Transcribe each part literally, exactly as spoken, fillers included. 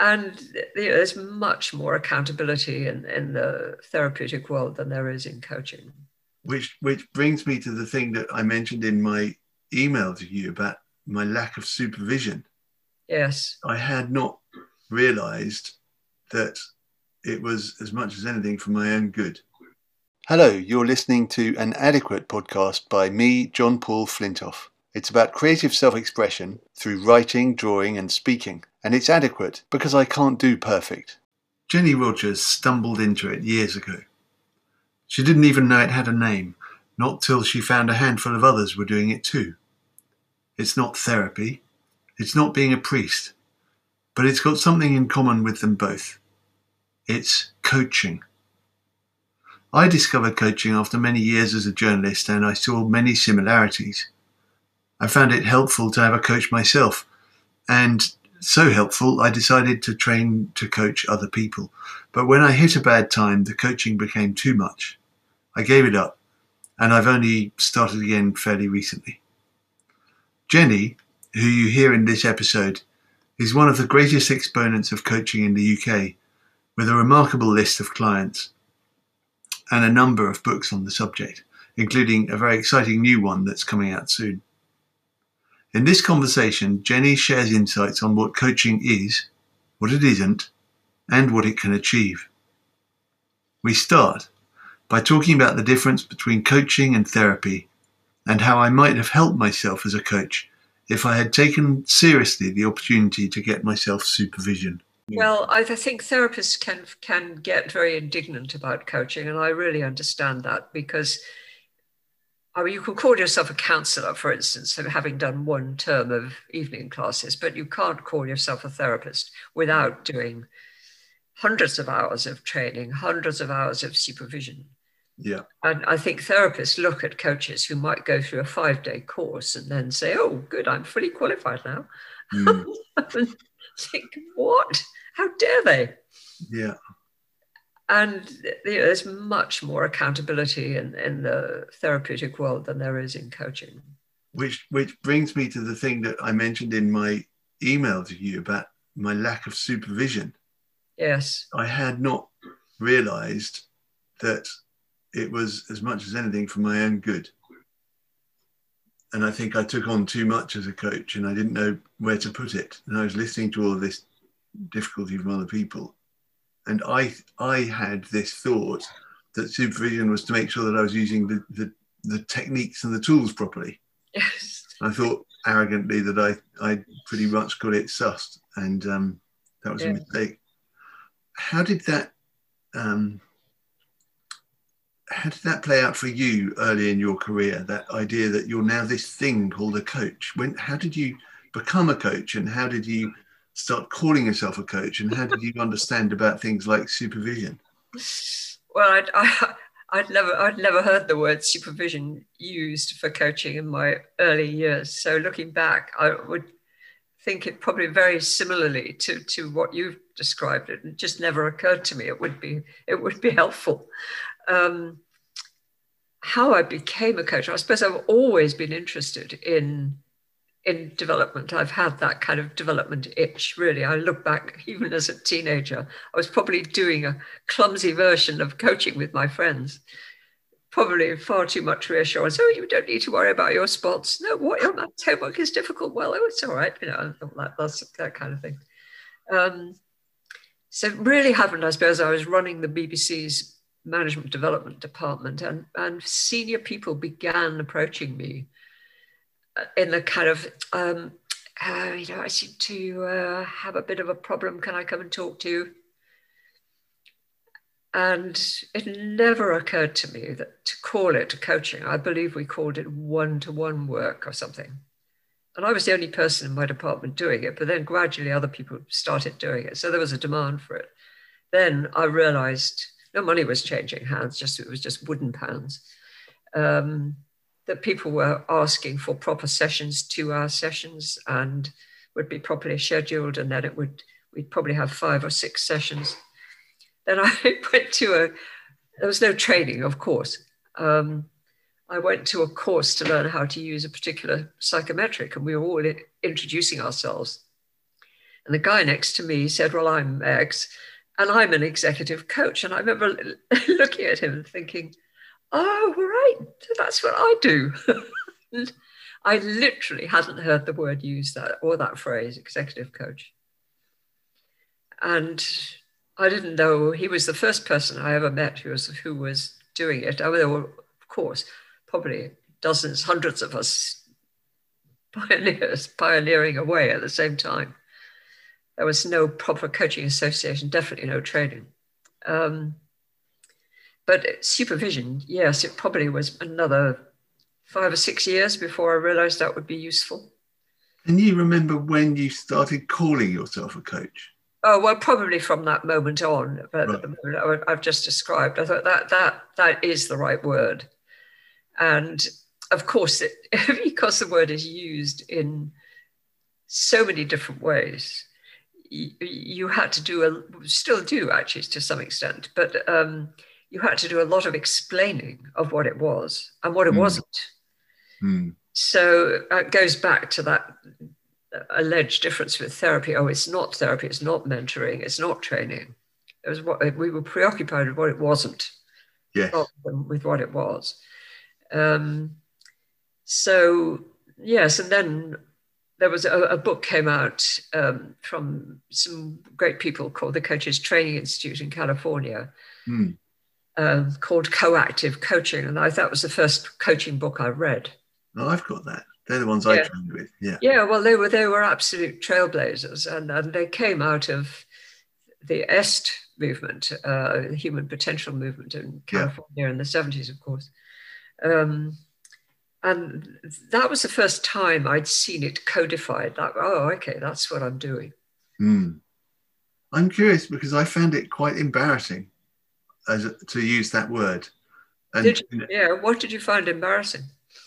And you know, there's much more accountability in, in the therapeutic world than there is in coaching. Which, which brings me to the thing that I mentioned in my email to you about my lack of supervision. Yes. I had not realized that it was as much as anything for my own good. Hello, you're listening to An Adequate Podcast by me, John Paul Flintoff. It's about creative self-expression through writing, drawing and speaking. And it's adequate because I can't do perfect. Jenny Rogers stumbled into it years ago. She didn't even know it had a name, not till she found a handful of others were doing it too. It's not therapy. It's not being a priest. But it's got something in common with them both. It's coaching. I discovered coaching after many years as a journalist, and I saw many similarities. I found it helpful to have a coach myself, and so helpful I decided to train to coach other people. But when I hit a bad time, the coaching became too much. I gave it up, and I've only started again fairly recently. Jenny, who you hear in this episode, is one of the greatest exponents of coaching in the U K, with a remarkable list of clients and a number of books on the subject, including a very exciting new one that's coming out soon. In this conversation, Jenny shares insights on what coaching is, what it isn't, and what it can achieve. We start by talking about the difference between coaching and therapy, and how I might have helped myself as a coach if I had taken seriously the opportunity to get myself supervision. Well, I think therapists can can get very indignant about coaching, and I really understand that, because I mean, you can call yourself a counsellor, for instance, having done one term of evening classes, but you can't call yourself a therapist without doing hundreds of hours of training, hundreds of hours of supervision. Yeah. And I think therapists look at coaches who might go through a five-day course and then say, oh, good, I'm fully qualified now. Mm. And think, what? How dare they? Yeah. And you know, there's much more accountability in, in the therapeutic world than there is in coaching. Which, which brings me to the thing that I mentioned in my email to you about my lack of supervision. Yes. I had not realized that it was as much as anything for my own good. And I think I took on too much as a coach, and I didn't know where to put it. And I was listening to all of this difficulty from other people. And I I had this thought that supervision was to make sure that I was using the, the, the techniques and the tools properly. Yes. I thought arrogantly that I, I pretty much got it sussed, and um, that was yeah. a mistake. How did that um, how did that play out for you early in your career? That idea that you're now this thing called a coach. When how did you become a coach, and how did you start calling yourself a coach, and how did you understand about things like supervision? Well, I'd, I, I'd never, I'd never heard the word supervision used for coaching in my early years. So looking back, I would think it probably very similarly to, to what you've described. It just never occurred to me it would be, it would be helpful. Um, how I became a coach, I suppose I've always been interested in in development. I've had that kind of development itch, really. I look back, even as a teenager, I was probably doing a clumsy version of coaching with my friends. Probably far too much reassurance. Oh, you don't need to worry about your spots. No, what, your maths homework is difficult. Well, oh, it's all right. You know, that, that's, that kind of thing. Um, so it really happened, I suppose, I was running the B B C's management development department, and, and senior people began approaching me in the kind of, um, uh, you know, I seem to uh, have a bit of a problem. Can I come and talk to you? And it never occurred to me that to call it coaching. I believe we called it one-to-one work or something. And I was the only person in my department doing it, but then gradually other people started doing it. So there was a demand for it. Then I realized no money was changing hands, just it was just wooden pounds. Um, that people were asking for proper sessions, two-hour sessions, and would be properly scheduled, and then it would we'd probably have five or six sessions. Then I went to a, there was no training, of course. Um, I went to a course to learn how to use a particular psychometric, and we were all introducing ourselves. And the guy next to me said, well, I'm X and I'm an executive coach. And I remember looking at him and thinking, oh, right, that's what I do. I literally hadn't heard the word used, that or that phrase, executive coach. And I didn't know, he was the first person I ever met who was, who was doing it. I mean, there were, of course, probably dozens, hundreds of us pioneers pioneering away at the same time. There was no proper coaching association, definitely no training. Um, but supervision, yes, it probably was another five or six years before I realized that would be useful. And you remember when you started calling yourself a coach? Oh, well, probably from that moment on, but right. the moment I've just described, I thought that that that is the right word. And of course, it, because the word is used in so many different ways, you, you had to do, a, still do actually to some extent, but um, you had to do a lot of explaining of what it was and what it mm. wasn't. Mm. So it goes back to that alleged difference with therapy. Oh, it's not therapy, it's not mentoring, it's not training. It was what we were preoccupied with, what it wasn't, yes. not with what it was. Um, so, yes, and then there was a, a book came out um, from some great people called the Coaches Training Institute in California mm. um, called Coactive Coaching. And I, that was the first coaching book I read. Oh, I've got that. They're the ones yeah. I trained with. Yeah. Yeah. Well, they were they were absolute trailblazers, and, and they came out of the Est movement, uh, the human potential movement in California yeah. in the seventies, of course. Um, and that was the first time I'd seen it codified. Like, oh, okay, that's what I'm doing. Mm. I'm curious because I found it quite embarrassing as a, to use that word. And, did you, yeah. What did you find embarrassing?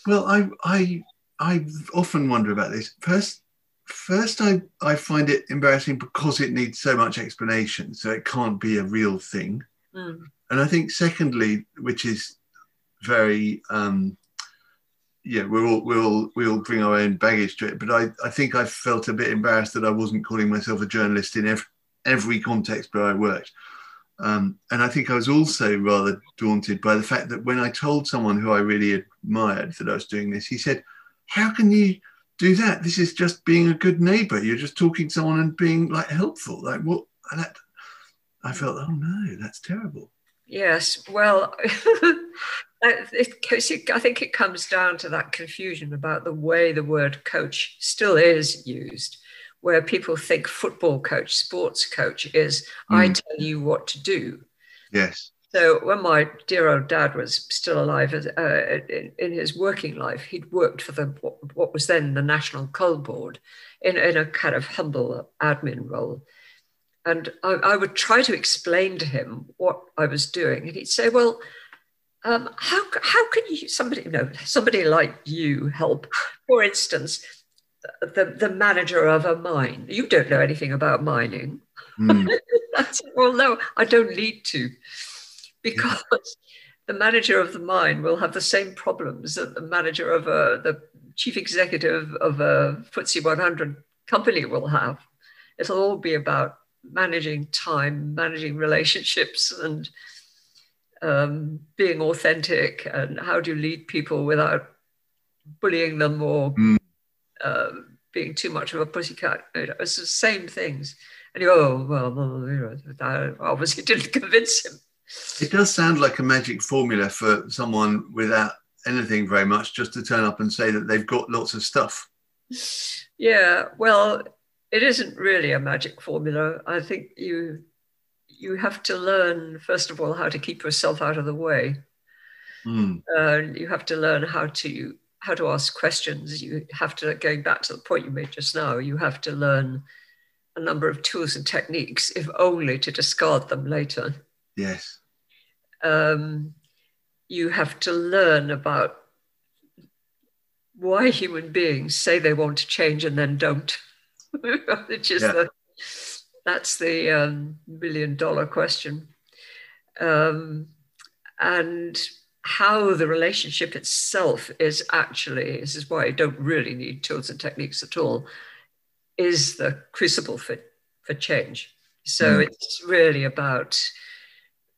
Well, I I. I often wonder about this. First, first I, I find it embarrassing because it needs so much explanation, so it can't be a real thing. Mm. And I think secondly, which is very, um, yeah, we're all, we're all, we all bring our own baggage to it, but I, I think I felt a bit embarrassed that I wasn't calling myself a journalist in every, every context where I worked. Um, and I think I was also rather daunted by the fact that when I told someone who I really admired that I was doing this, he said, how can you do that? This is just being a good neighbour. You're just talking to someone and being like helpful. Like what? And that, I felt, oh no, that's terrible. Yes, well, it, I think it comes down to that confusion about the way the word coach still is used, where people think football coach, sports coach is, mm. I tell you what to do. Yes. So when my dear old dad was still alive, uh, in, in his working life, he'd worked for the what, what was then the National Coal Board in, in a kind of humble admin role. And I, I would try to explain to him what I was doing. And he'd say, well, um, how, how can you, somebody, you know, somebody like you help, for instance, the, the manager of a mine? You don't know anything about mining. Mm. That's, well, no, I don't need to. Because yeah. the manager of the mine will have the same problems that the manager of a, the chief executive of a F T S E one hundred company will have. It'll all be about managing time, managing relationships, and um, being authentic. And how do you lead people without bullying them or mm. uh, being too much of a pussycat? It's the same things. And you go, oh, well, you know, that obviously didn't convince him. It does sound like a magic formula for someone without anything very much, just to turn up and say that they've got lots of stuff. Yeah, well, it isn't really a magic formula. I think you you have to learn, first of all, how to keep yourself out of the way. Mm. Uh, you have to learn how to how to ask questions. You have to, going back to the point you made just now, you have to learn a number of tools and techniques, if only to discard them later. Yes. Um, you have to learn about why human beings say they want to change and then don't. Which is yeah. the, that's the um, million dollar question. Um, and how the relationship itself is actually, this is why you don't really need tools and techniques at all, is the crucible for for change. So mm. it's really about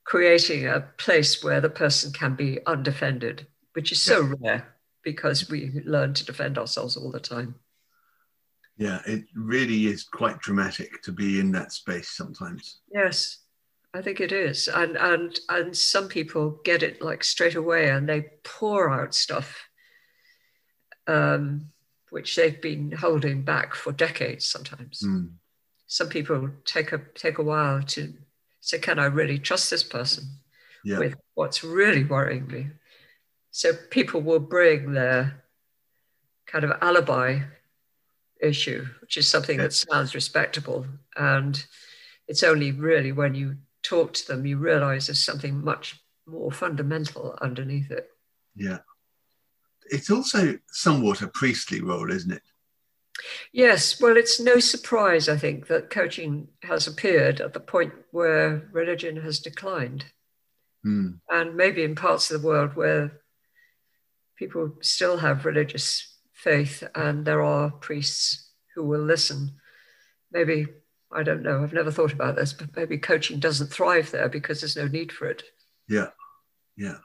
creating a place where the person can be undefended, which is so yeah. rare because we learn to defend ourselves all the time. Yeah, it really is quite dramatic to be in that space sometimes. Yes, I think it is. And and and some people get it like straight away and they pour out stuff um, which they've been holding back for decades sometimes. Mm. Some people take a take a while to say, can I really trust this person yeah. with what's really worrying me? So people will bring their kind of alibi issue, which is something that sounds respectable, and it's only really when you talk to them you realize there's something much more fundamental underneath it. Yeah, it's also somewhat a priestly role, isn't it? Yes, well, it's no surprise, I think, that coaching has appeared at the point where religion has declined, mm. and maybe in parts of the world where people still have religious faith and there are priests who will listen. Maybe, I don't know, I've never thought about this, but maybe coaching doesn't thrive there because there's no need for it. Yeah, yeah.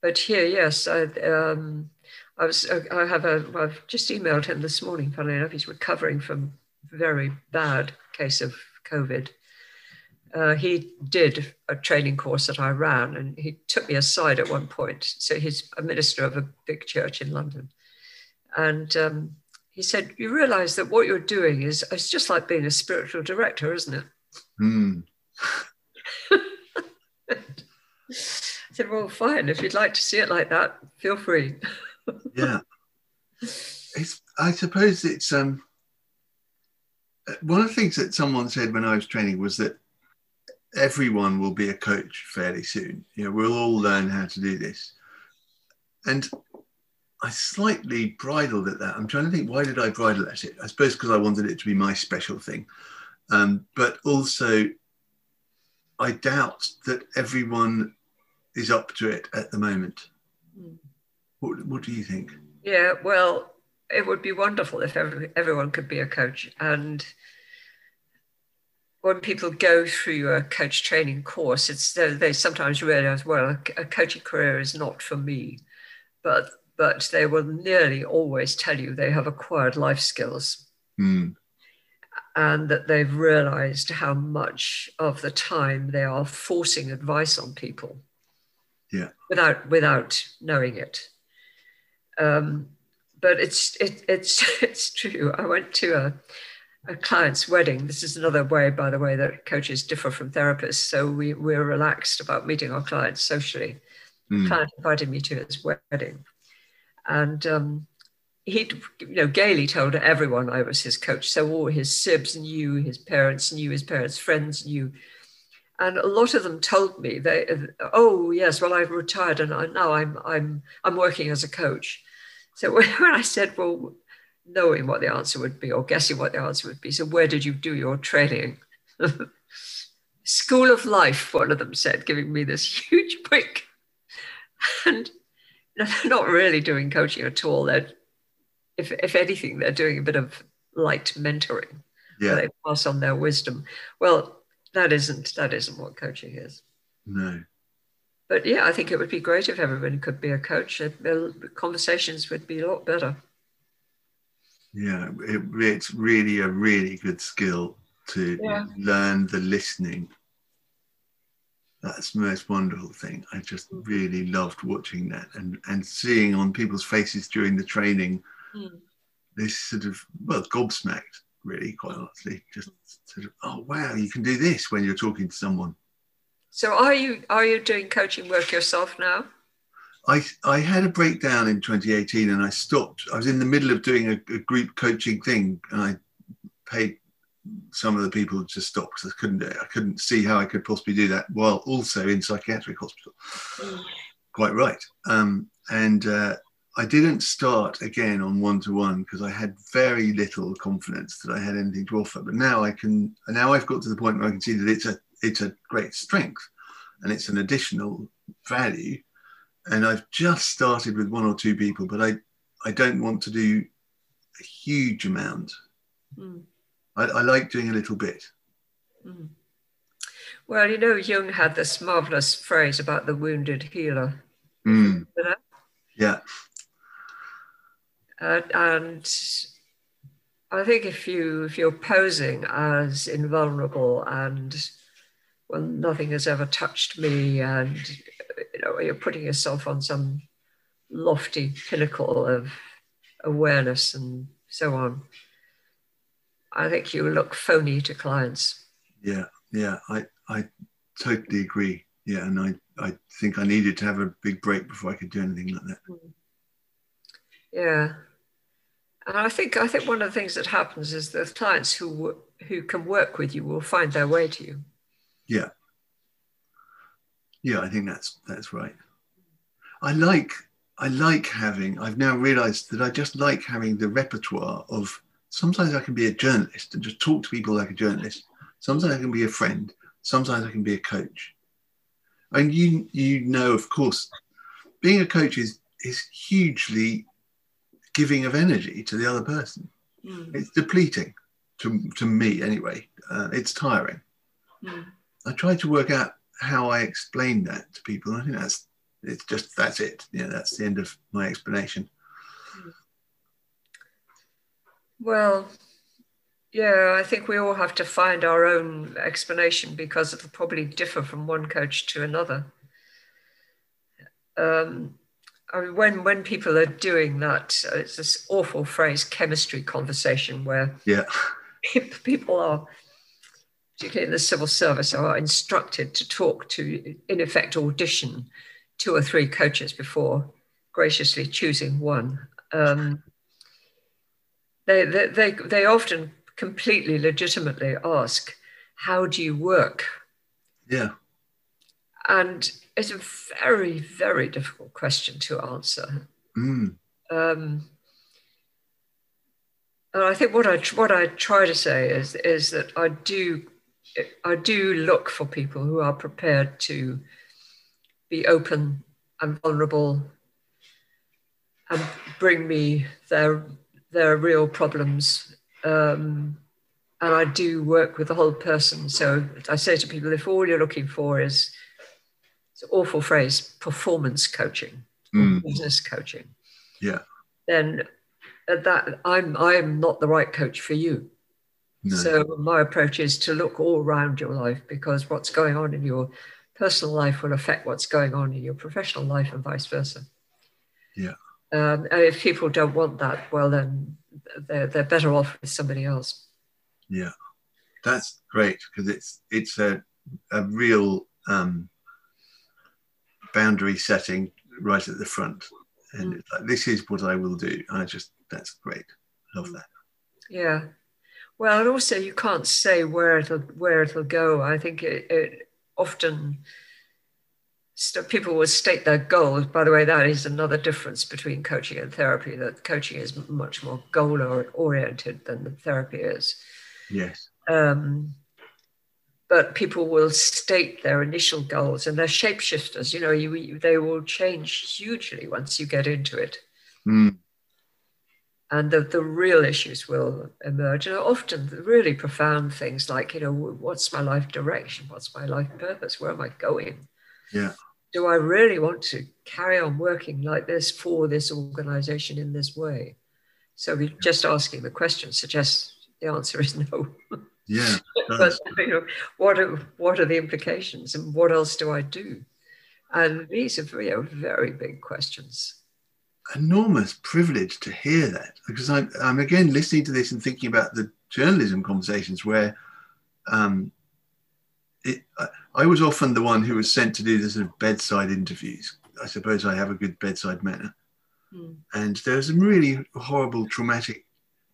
But here, yes, I, um, I was. I have a. I've just emailed him this morning. Funnily enough, he's recovering from a very bad case of COVID. Uh, he did a training course that I ran, and he took me aside at one point. So he's a minister of a big church in London. And um, he said, you realize that what you're doing is, it's just like being a spiritual director, isn't it? Mm. I said, well, fine. If you'd like to see it like that, feel free. Yeah. It's, I suppose it's, um, one of the things that someone said when I was training was that everyone will be a coach fairly soon. You know, we'll all learn how to do this. And I slightly bridled at that. I'm trying to think, why did I bridle at it? I suppose because I wanted it to be my special thing. Um, but also, I doubt that everyone is up to it at the moment. Mm. What, what do you think? Yeah, well, it would be wonderful if every, everyone could be a coach. And when people go through a coach training course, it's they, they sometimes realize, well, a, a coaching career is not for me. But but they will nearly always tell you they have acquired life skills mm. and that they've realized how much of the time they are forcing advice on people yeah. without without knowing it. Um, but it's it, it's it's true. I went to a, a client's wedding. This is another way, by the way, that coaches differ from therapists. So we, we're relaxed about meeting our clients socially. Mm. The client invited me to his wedding. And um, he, you know, gaily told everyone I was his coach. So all his sibs knew, his parents knew, his parents' friends knew. And a lot of them told me, they, oh, yes, well, I've retired and I, now I'm, I'm, I'm working as a coach. So when I said, well, knowing what the answer would be or guessing what the answer would be, so where did you do your training? School of Life, one of them said, giving me this huge prick. And no, they're not really doing coaching at all. They're, if, if anything, they're doing a bit of light mentoring. Yeah. They pass on their wisdom. Well, that isn't that isn't what coaching is. No. But yeah, I think it would be great if everyone could be a coach. Conversations would be a lot better. Yeah, it, it's really a really good skill to yeah. learn the listening. That's the most wonderful thing. I just really loved watching that and, and seeing on people's faces during the training, mm. this sort of, well, gobsmacked, really, quite honestly. Just sort of, oh, wow, you can do this when you're talking to someone. So are you are you doing coaching work yourself now? I, I had a breakdown in twenty eighteen and I stopped. I was in the middle of doing a, a group coaching thing and I paid some of the people just stopped because I couldn't do it. I couldn't see how I could possibly do that while also in psychiatric hospital. Mm. Quite right. Um, and uh, I didn't start again on one-to-one because I had very little confidence that I had anything to offer. But now I can, now I've got to the point where I can see that it's a, it's a great strength and it's an additional value. And I've just started with one or two people, but I, I don't want to do a huge amount. Mm. I, I like doing a little bit. Mm. Well, you know, Jung had this marvelous phrase about the wounded healer. Mm. You know? Yeah. Uh, and I think if you if you're posing as invulnerable and, well, nothing has ever touched me, and you know, you're putting yourself on some lofty pinnacle of awareness and so on, I think you look phony to clients. Yeah, yeah, I I totally agree. Yeah, and I I think I needed to have a big break before I could do anything like that. Mm. Yeah. And I think I think one of the things that happens is the clients who who can work with you will find their way to you. Yeah. Yeah, I think that's that's right. I like I like having. I've now realised that I just like having the repertoire of. Sometimes I can be a journalist and just talk to people like a journalist. Sometimes I can be a friend. Sometimes I can be a coach. And you you know, of course, being a coach is is hugely giving of energy to the other person. Mm. It's depleting, to, to me anyway. Uh, it's tiring. Mm. I try to work out how I explain that to people. I think that's, it's just, that's it. Yeah, that's the end of my explanation. Well, yeah, I think we all have to find our own explanation, because it'll probably differ from one coach to another. Um, I mean, when, when people are doing that, it's this awful phrase, chemistry conversation, where yeah. people are, particularly in the civil service, are instructed to talk to, in effect, audition two or three coaches before graciously choosing one. Um, they, they, they, they often completely legitimately ask, how do you work? Yeah. And it's a very, very difficult question to answer. Mm. Um, and I think what I what I try to say is is that I do I do look for people who are prepared to be open and vulnerable and bring me their their real problems. Um, and I do work with the whole person. So I say to people, if all you're looking for is It's an awful phrase, performance coaching, mm. business coaching. Yeah. Then at that, I'm I'm not the right coach for you. No. So my approach is to look all around your life, because what's going on in your personal life will affect what's going on in your professional life, and vice versa. Yeah. Um, and if people don't want that, well, then they're they're better off with somebody else. Yeah, that's great, because it's it's a a real. Um, boundary setting right at the front, and mm. it's like, this is what I will do. I just, that's great, love that. Yeah, well, and also you can't say where it'll where it'll go. I think it, it often st- people will state their goals. By the way, that is another difference between coaching and therapy, that coaching is much more goal oriented than the therapy is. Yes. Um, But people will state their initial goals, and they're shapeshifters. You know, you, you, they will change hugely once you get into it. Mm. And the, the real issues will emerge. And often the really profound things like, you know, what's my life direction? What's my life purpose? Where am I going? Yeah. Do I really want to carry on working like this for this organization in this way? So we, just asking the question suggests the answer is no. Yeah, but you know, what are what are the implications, and what else do I do? And these are you know, very big questions. Enormous privilege to hear that, because I'm I'm again listening to this and thinking about the journalism conversations where, um, it I, I was often the one who was sent to do the sort of bedside interviews. I suppose I have a good bedside manner, mm. and there were some really horrible, traumatic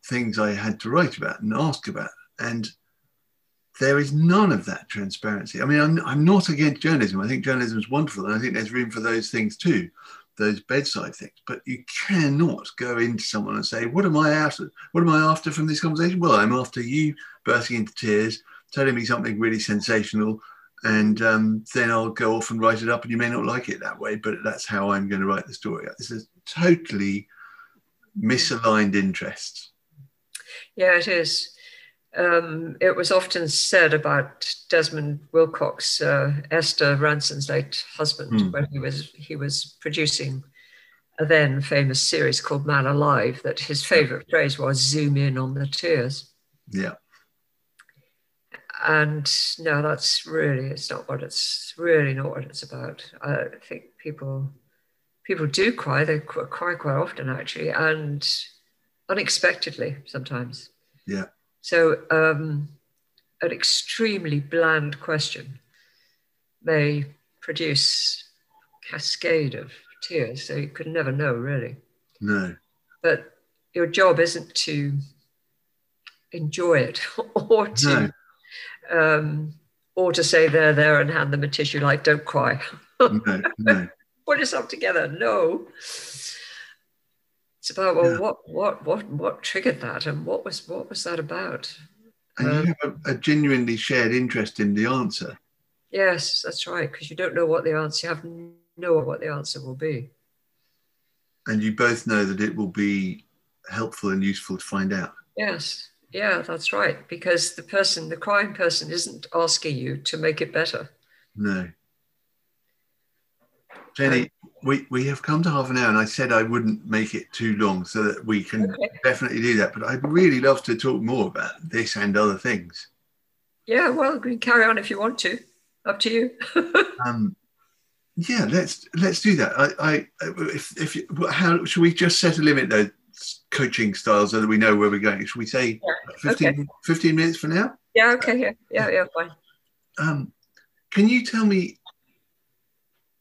things I had to write about and ask about, and there is none of that transparency. I mean, I'm, I'm not against journalism. I think journalism is wonderful, and I think there's room for those things too, those bedside things. But you cannot go into someone and say, what am I after? What am I after from this conversation? Well, I'm after you bursting into tears, telling me something really sensational, and um, then I'll go off and write it up, and you may not like it that way, but that's how I'm going to write the story. This is totally misaligned interests. Yeah, it is. Um, it was often said about Desmond Wilcox, uh, Esther Ranson's late husband, mm. when he was he was producing a then famous series called Man Alive, that his favorite phrase was "zoom in on the tears." Yeah. And no, that's really it's not what it's really not what it's about. I think people people do cry. They cry quite often, actually, and unexpectedly sometimes. Yeah. So um, an extremely bland question may produce a cascade of tears, so you could never know, really. No. But your job isn't to enjoy it or to no. um, or to say there, there, and hand them a tissue like, don't cry. No, no. Put yourself together. No. It's about, well, yeah. what, what, what, what triggered that, and what was, what was that about? And um, you have a, a genuinely shared interest in the answer. Yes, that's right. Because you don't know what the answer, you have no idea what the answer will be. And you both know that it will be helpful and useful to find out. Yes, yeah, that's right. Because the person, the crying person, isn't asking you to make it better. No. Jenny, we, we have come to half an hour, and I said I wouldn't make it too long so that we can okay. definitely do that. But I'd really love to talk more about this and other things. Yeah, well, we can carry on if you want to. Up to you. um, yeah, let's let's do that. I, I if if you, how should we just set a limit though, coaching style, so that we know where we're going? Should we say yeah. fifteen okay. fifteen minutes for now? Yeah. Okay. Yeah. Yeah. Yeah. Fine. Um, can you tell me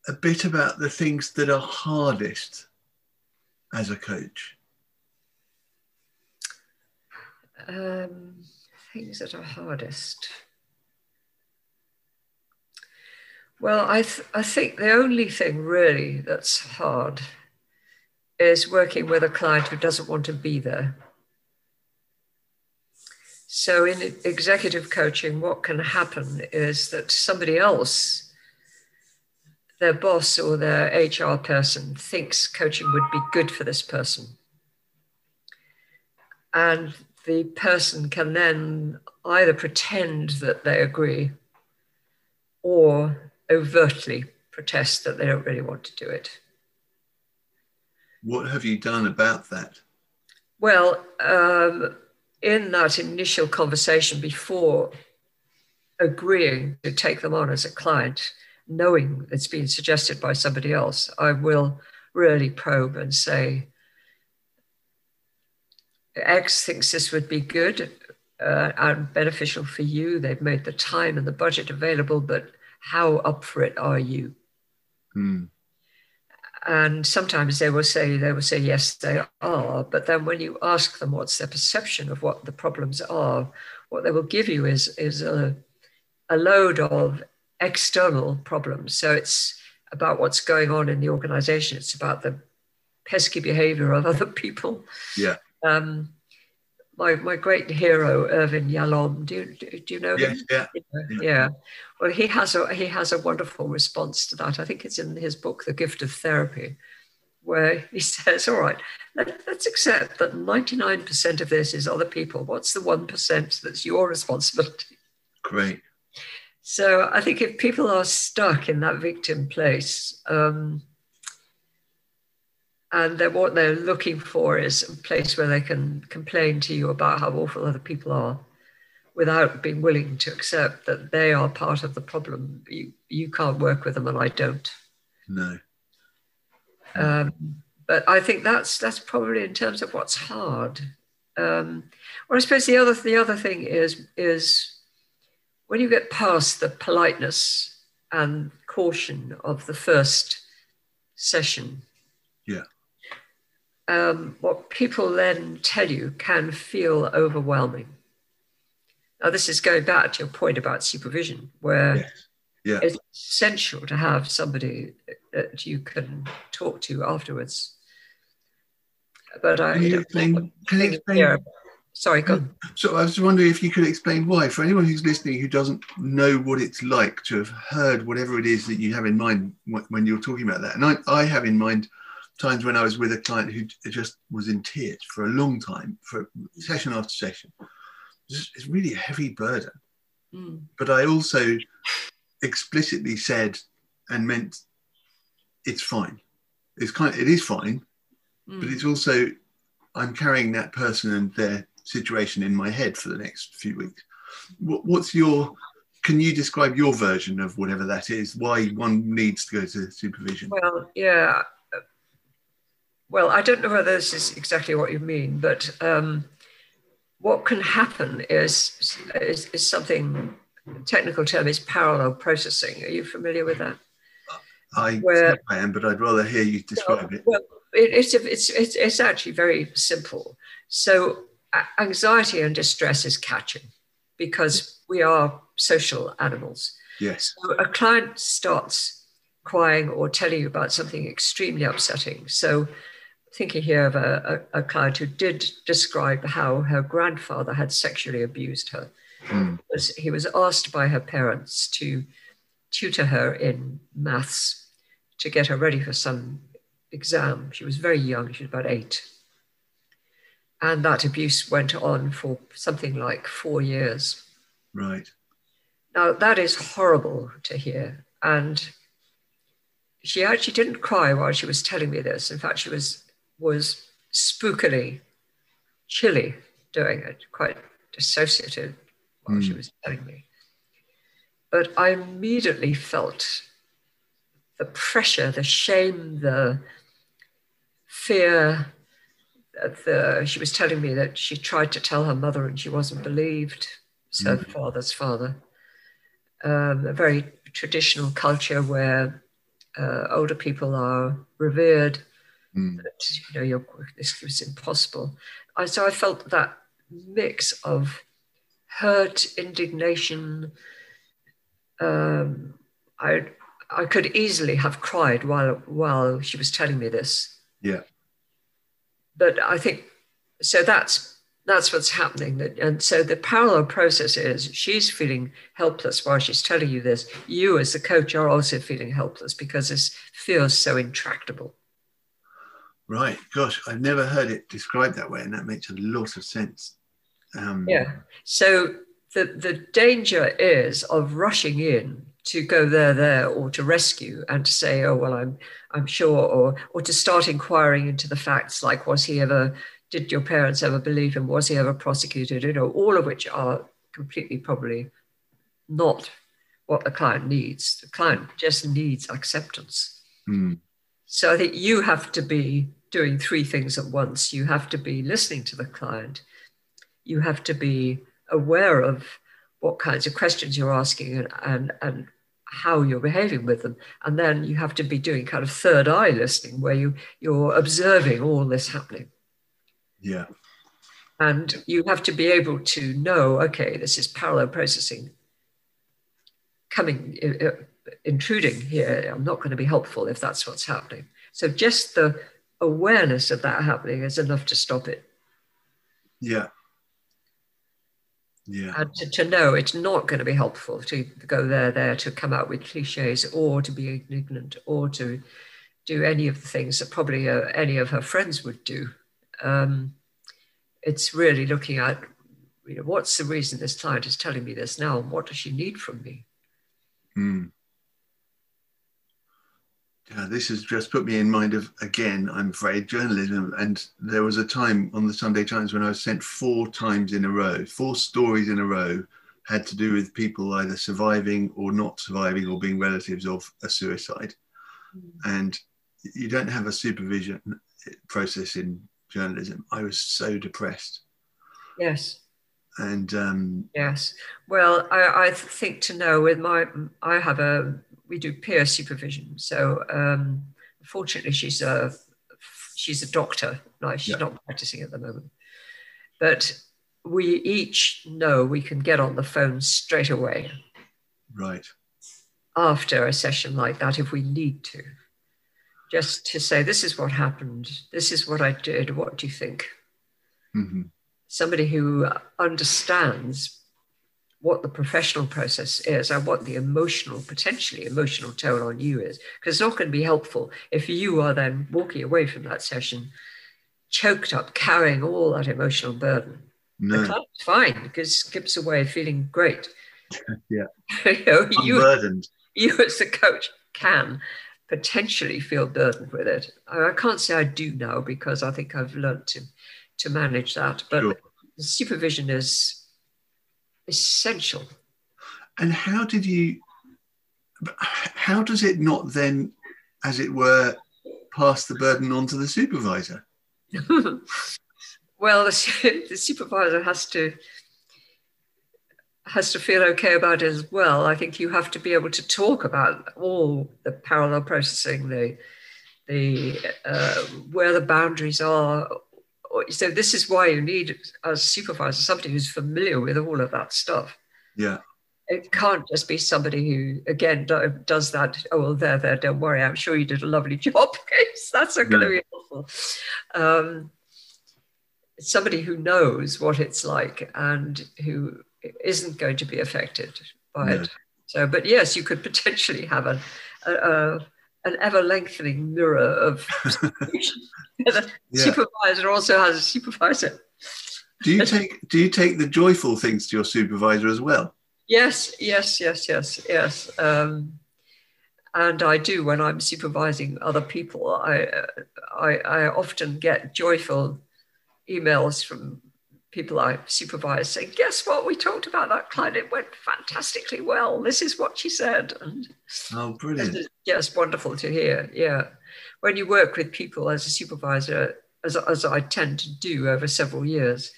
a bit about the things that are hardest as a coach? Um, things that are hardest. Well, I th- I think the only thing really that's hard is working with a client who doesn't want to be there. So in executive coaching, what can happen is that somebody else, their boss or their H R person, thinks coaching would be good for this person. And the person can then either pretend that they agree or overtly protest that they don't really want to do it. What have you done about that? Well, um, in that initial conversation before agreeing to take them on as a client, knowing it's been suggested by somebody else, I will really probe and say, X thinks this would be good uh, and beneficial for you. They've made the time and the budget available, but how up for it are you? Hmm. And sometimes they will say, they will say, yes, they are. But then when you ask them what's their perception of what the problems are, what they will give you is, is a, a load of external problems. So it's about what's going on in the organization. It's about the pesky behavior of other people. Yeah. Um, my my great hero, Irvin Yalom. Do do, do you know yeah, him? Yeah, yeah. Yeah. Well, he has a he has a wonderful response to that. I think it's in his book, The Gift of Therapy, where he says, "All right, let, let's accept that ninety-nine percent of this is other people. What's the one percent that's your responsibility?" Great. So I think if people are stuck in that victim place, um, and they're, what they're looking for is a place where they can complain to you about how awful other people are without being willing to accept that they are part of the problem. You, you can't work with them, and I don't. No. Um, but I think that's that's probably in terms of what's hard. Um, well, I suppose the other the other thing is is. When you get past the politeness and caution of the first session, yeah, um, what people then tell you can feel overwhelming. Now, this is going back to your point about supervision, where yes. yeah. it's essential to have somebody that you can talk to afterwards. But I don't think here. Sorry, go on. So I was wondering if you could explain why, for anyone who's listening who doesn't know what it's like to have heard whatever it is that you have in mind when you're talking about that. And I, I have in mind times when I was with a client who just was in tears for a long time, for session after session. it's really a heavy burden. Mm. But I also explicitly said and meant it's fine. It's kind of, it is fine, mm. but it's also, I'm carrying that person and their situation in my head for the next few weeks. What, what's your, can you describe your version of whatever that is, why one needs to go to supervision? Well, yeah. Well, I don't know whether this is exactly what you mean, but um, what can happen is, is, is something, technical term is parallel processing. Are you familiar with that? I, Where, I am, but I'd rather hear you describe no, it. Well, it, it's, it's, it's, it's actually very simple. So anxiety and distress is catching because we are social animals. Yes. So a client starts crying or telling you about something extremely upsetting. So thinking here of a, a, a client who did describe how her grandfather had sexually abused her. Mm. He was asked by her parents to tutor her in maths to get her ready for some exam. She was very young, she was about eight. And that abuse went on for something like four years. Right. Now that is horrible to hear. And she actually didn't cry while she was telling me this. In fact, she was, was spookily, chilly doing it, quite dissociative while mm. she was telling me. But I immediately felt the pressure, the shame, the fear. The, she was telling me that she tried to tell her mother and she wasn't believed. So mm-hmm. her father's father, um, a very traditional culture where uh, older people are revered. Mm. That, you know, you're, this was impossible. I, so I felt that mix of hurt, indignation. Um, I I could easily have cried while while she was telling me this. Yeah. But I think so. That's that's what's happening. And so the parallel process is she's feeling helpless while she's telling you this. You, as the coach, are also feeling helpless because this feels so intractable. Right. Gosh, I've never heard it described that way, and that makes a lot of sense. Um, yeah. So. The, the danger is of rushing in to go there, there, or to rescue and to say, oh, well, I'm I'm sure, or or to start inquiring into the facts, like was he ever, did your parents ever believe him? Was he ever prosecuted? You know, all of which are completely probably not what the client needs. The client just needs acceptance. Mm. So I think you have to be doing three things at once. You have to be listening to the client. You have to be aware of what kinds of questions you're asking and, and, and how you're behaving with them. And then you have to be doing kind of third eye listening where you, you're observing all this happening. Yeah. And you have to be able to know, okay, this is parallel processing coming, uh, intruding here. I'm not going to be helpful if that's what's happening. So just the awareness of that happening is enough to stop it. Yeah. Yeah. And to, to know it's not going to be helpful to go there, there, to come out with cliches or to be ignorant or to do any of the things that probably uh, any of her friends would do. Um, it's really looking at, you know, what's the reason this client is telling me this now and what does she need from me? Mm. Yeah, this has just put me in mind of, again, I'm afraid, journalism. And there was a time on the Sunday Times when I was sent four times in a row, four stories in a row had to do with people either surviving or not surviving or being relatives of a suicide. Mm. And you don't have a supervision process in journalism. I was so depressed. Yes. And um, yes. Well, I, I think to know with my, I have a, we do peer supervision. So um, fortunately, she's a, she's a doctor. No, she's yeah. not practicing at the moment. But we each know we can get on the phone straight away. Right. After a session like that, if we need to. Just to say, this is what happened. This is what I did. What do you think? Mm-hmm. Somebody who understands what the professional process is and what the emotional, potentially emotional toll on you is. Because it's not going to be helpful if you are then walking away from that session, choked up, carrying all that emotional burden. No. The club's fine because it gives away feeling great. Yeah. You know, you, burdened. You as the coach can potentially feel burdened with it. I can't say I do now because I think I've learned to, to manage that. But sure. The supervision is essential. And how did you, how does it not then, as it were, pass the burden on to the supervisor? Well, the, the supervisor has to has to feel okay about it as well. I think you have to be able to talk about all the parallel processing, the the uh, where the boundaries are. So this is why you need, as a supervisor, somebody who's familiar with all of that stuff. Yeah. It can't just be somebody who, again, does that, oh, well, there, there, don't worry, I'm sure you did a lovely job. That's not going to be helpful. Um, somebody who knows what it's like and who isn't going to be affected by no. it. So, but yes, you could potentially have an, a, a, an ever-lengthening mirror of the yeah. supervisor also has a supervisor. Do you take, do you take the joyful things to your supervisor as well? Yes, yes, yes, yes, yes. Um, and I do when I'm supervising other people. I, I I often get joyful emails from people I supervise saying, guess what, we talked about that client. It went fantastically well. This is what she said. And oh, brilliant. It's just wonderful to hear, yeah. When you work with people as a supervisor, as, as I tend to do over several years,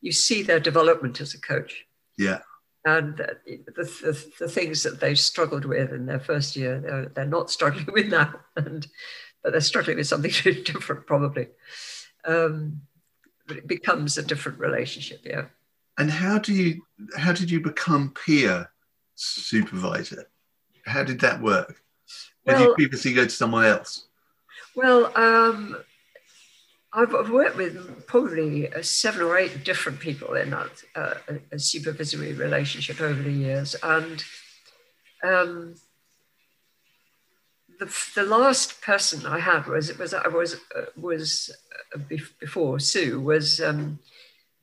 you see their development as a coach. Yeah. And the, the, the things that they've struggled with in their first year, they're, they're not struggling with now, and, but they're struggling with something different probably. Um, but it becomes a different relationship, yeah. And how do you, how did you become peer supervisor? How did that work? Well, did you previously go to someone else? Well, um, I've worked with probably seven or eight different people in that uh, a supervisory relationship over the years. And um, the, the last person I had was, it was, I was, uh, was uh, before Sue, was um,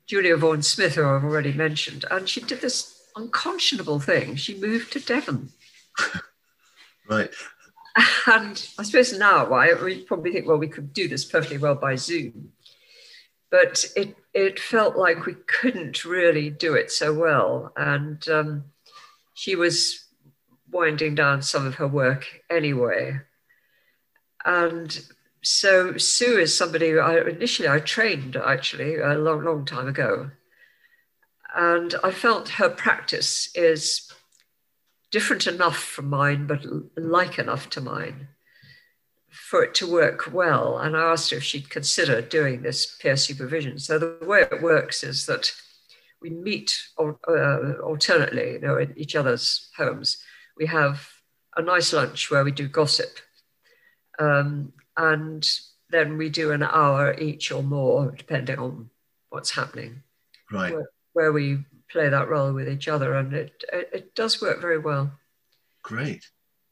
Julia Vaughan Smith, who I've already mentioned. And she did this unconscionable thing. She moved to Devon. Right. And I suppose now, right, we probably think, well, we could do this perfectly well by Zoom. But it, it felt like we couldn't really do it so well. And um, she was winding down some of her work anyway. And so Sue is somebody who I, initially I trained, actually, a long, long time ago. And I felt her practice is different enough from mine, but like enough to mine for it to work well. And I asked her if she'd consider doing this peer supervision. So the way it works is that we meet uh, alternately, you know, in each other's homes. We have a nice lunch where we do gossip. Um, and then we do an hour each or more, depending on what's happening. Right. Where, where we play that role with each other, and it, it it does work very well. Great.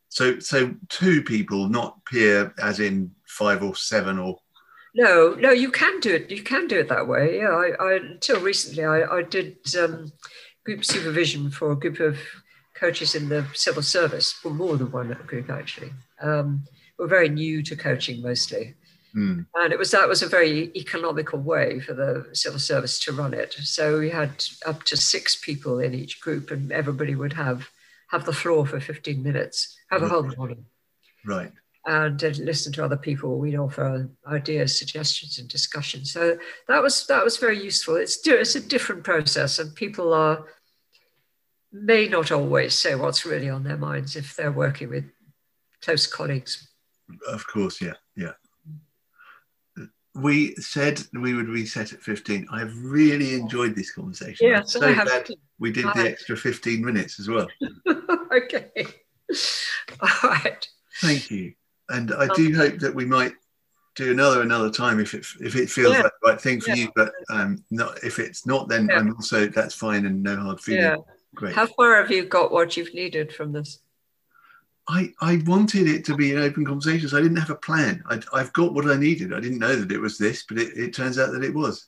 So so two people, not peer as in five or seven or. No, no, you can do it. You can do it that way. Yeah, I, I until recently I, I did um, group supervision for a group of coaches in the civil service, or more than one group actually. Um, we're very new to coaching mostly. Mm. And it was that was a very economical way for the civil service to run it. So we had up to six people in each group, and everybody would have have the floor for fifteen minutes, have right. a whole morning, right, and uh, listen to other people. We'd offer ideas, suggestions, and discussion. So that was that was very useful. It's it's a different process, and people are may not always say what's really on their minds if they're working with close colleagues. Of course, yeah, yeah. We said we would reset at fifteen. I've really enjoyed this conversation. Yes, I'm so I have glad to. We did I the have. Extra fifteen minutes as well. Okay. All right. Thank you. And I um, do hope that we might do another another time if it if it feels yeah. like the right thing for yeah. you. But um, not if it's not, then yeah. I'm also that's fine and no hard feelings. Yeah. Great. How far have you got what you've needed from this? I, I wanted it to be an open conversation, so I didn't have a plan. I, I've got what I needed. I didn't know that it was this, but it, it turns out that it was.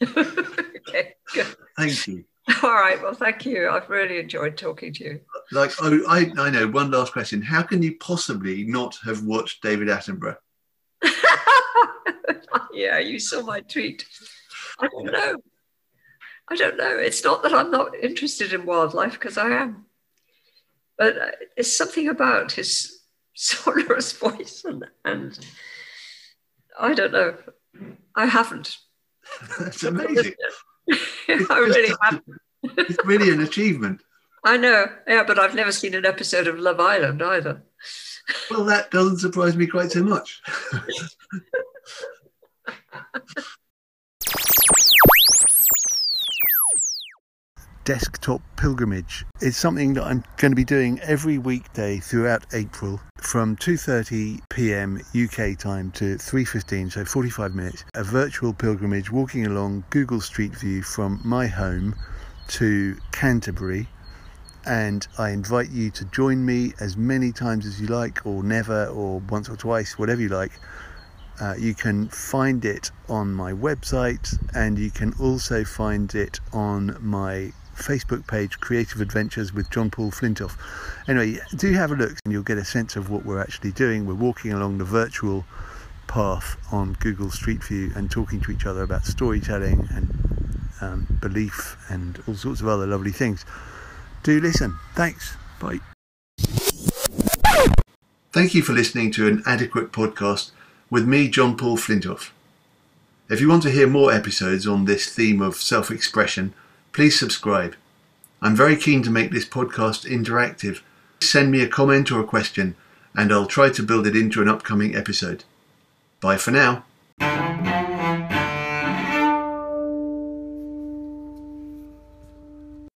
Okay. Good. Thank you. All right. Well, thank you. I've really enjoyed talking to you. Like, oh, I, I know. One last question. How can you possibly not have watched David Attenborough? Yeah, you saw my tweet. I don't know. I don't know. It's not that I'm not interested in wildlife, because I am. But it's something about his sonorous voice, and, and I don't know. I haven't. That's amazing. I really haven't. It's really an achievement. I know, yeah, but I've never seen an episode of Love Island either. Well, that doesn't surprise me quite so much. Desktop pilgrimage is something that I'm going to be doing every weekday throughout April from two thirty p.m. U K time to three fifteen, so forty-five minutes, a virtual pilgrimage walking along Google Street View from my home to Canterbury. And I invite you to join me as many times as you like, or never, or once or twice, whatever you like. Uh, you can find it on my website, and you can also find it on my Facebook page, Creative Adventures with John Paul Flintoff. Anyway, do have a look and you'll get a sense of what we're actually doing. We're walking along the virtual path on Google Street View and talking to each other about storytelling and um, belief and all sorts of other lovely things. Do listen. Thanks. Bye. Thank you for listening to An Adequate Podcast with me, John Paul Flintoff. If you want to hear more episodes on this theme of self-expression, please subscribe. I'm very keen to make this podcast interactive. Send me a comment or a question, and I'll try to build it into an upcoming episode. Bye for now.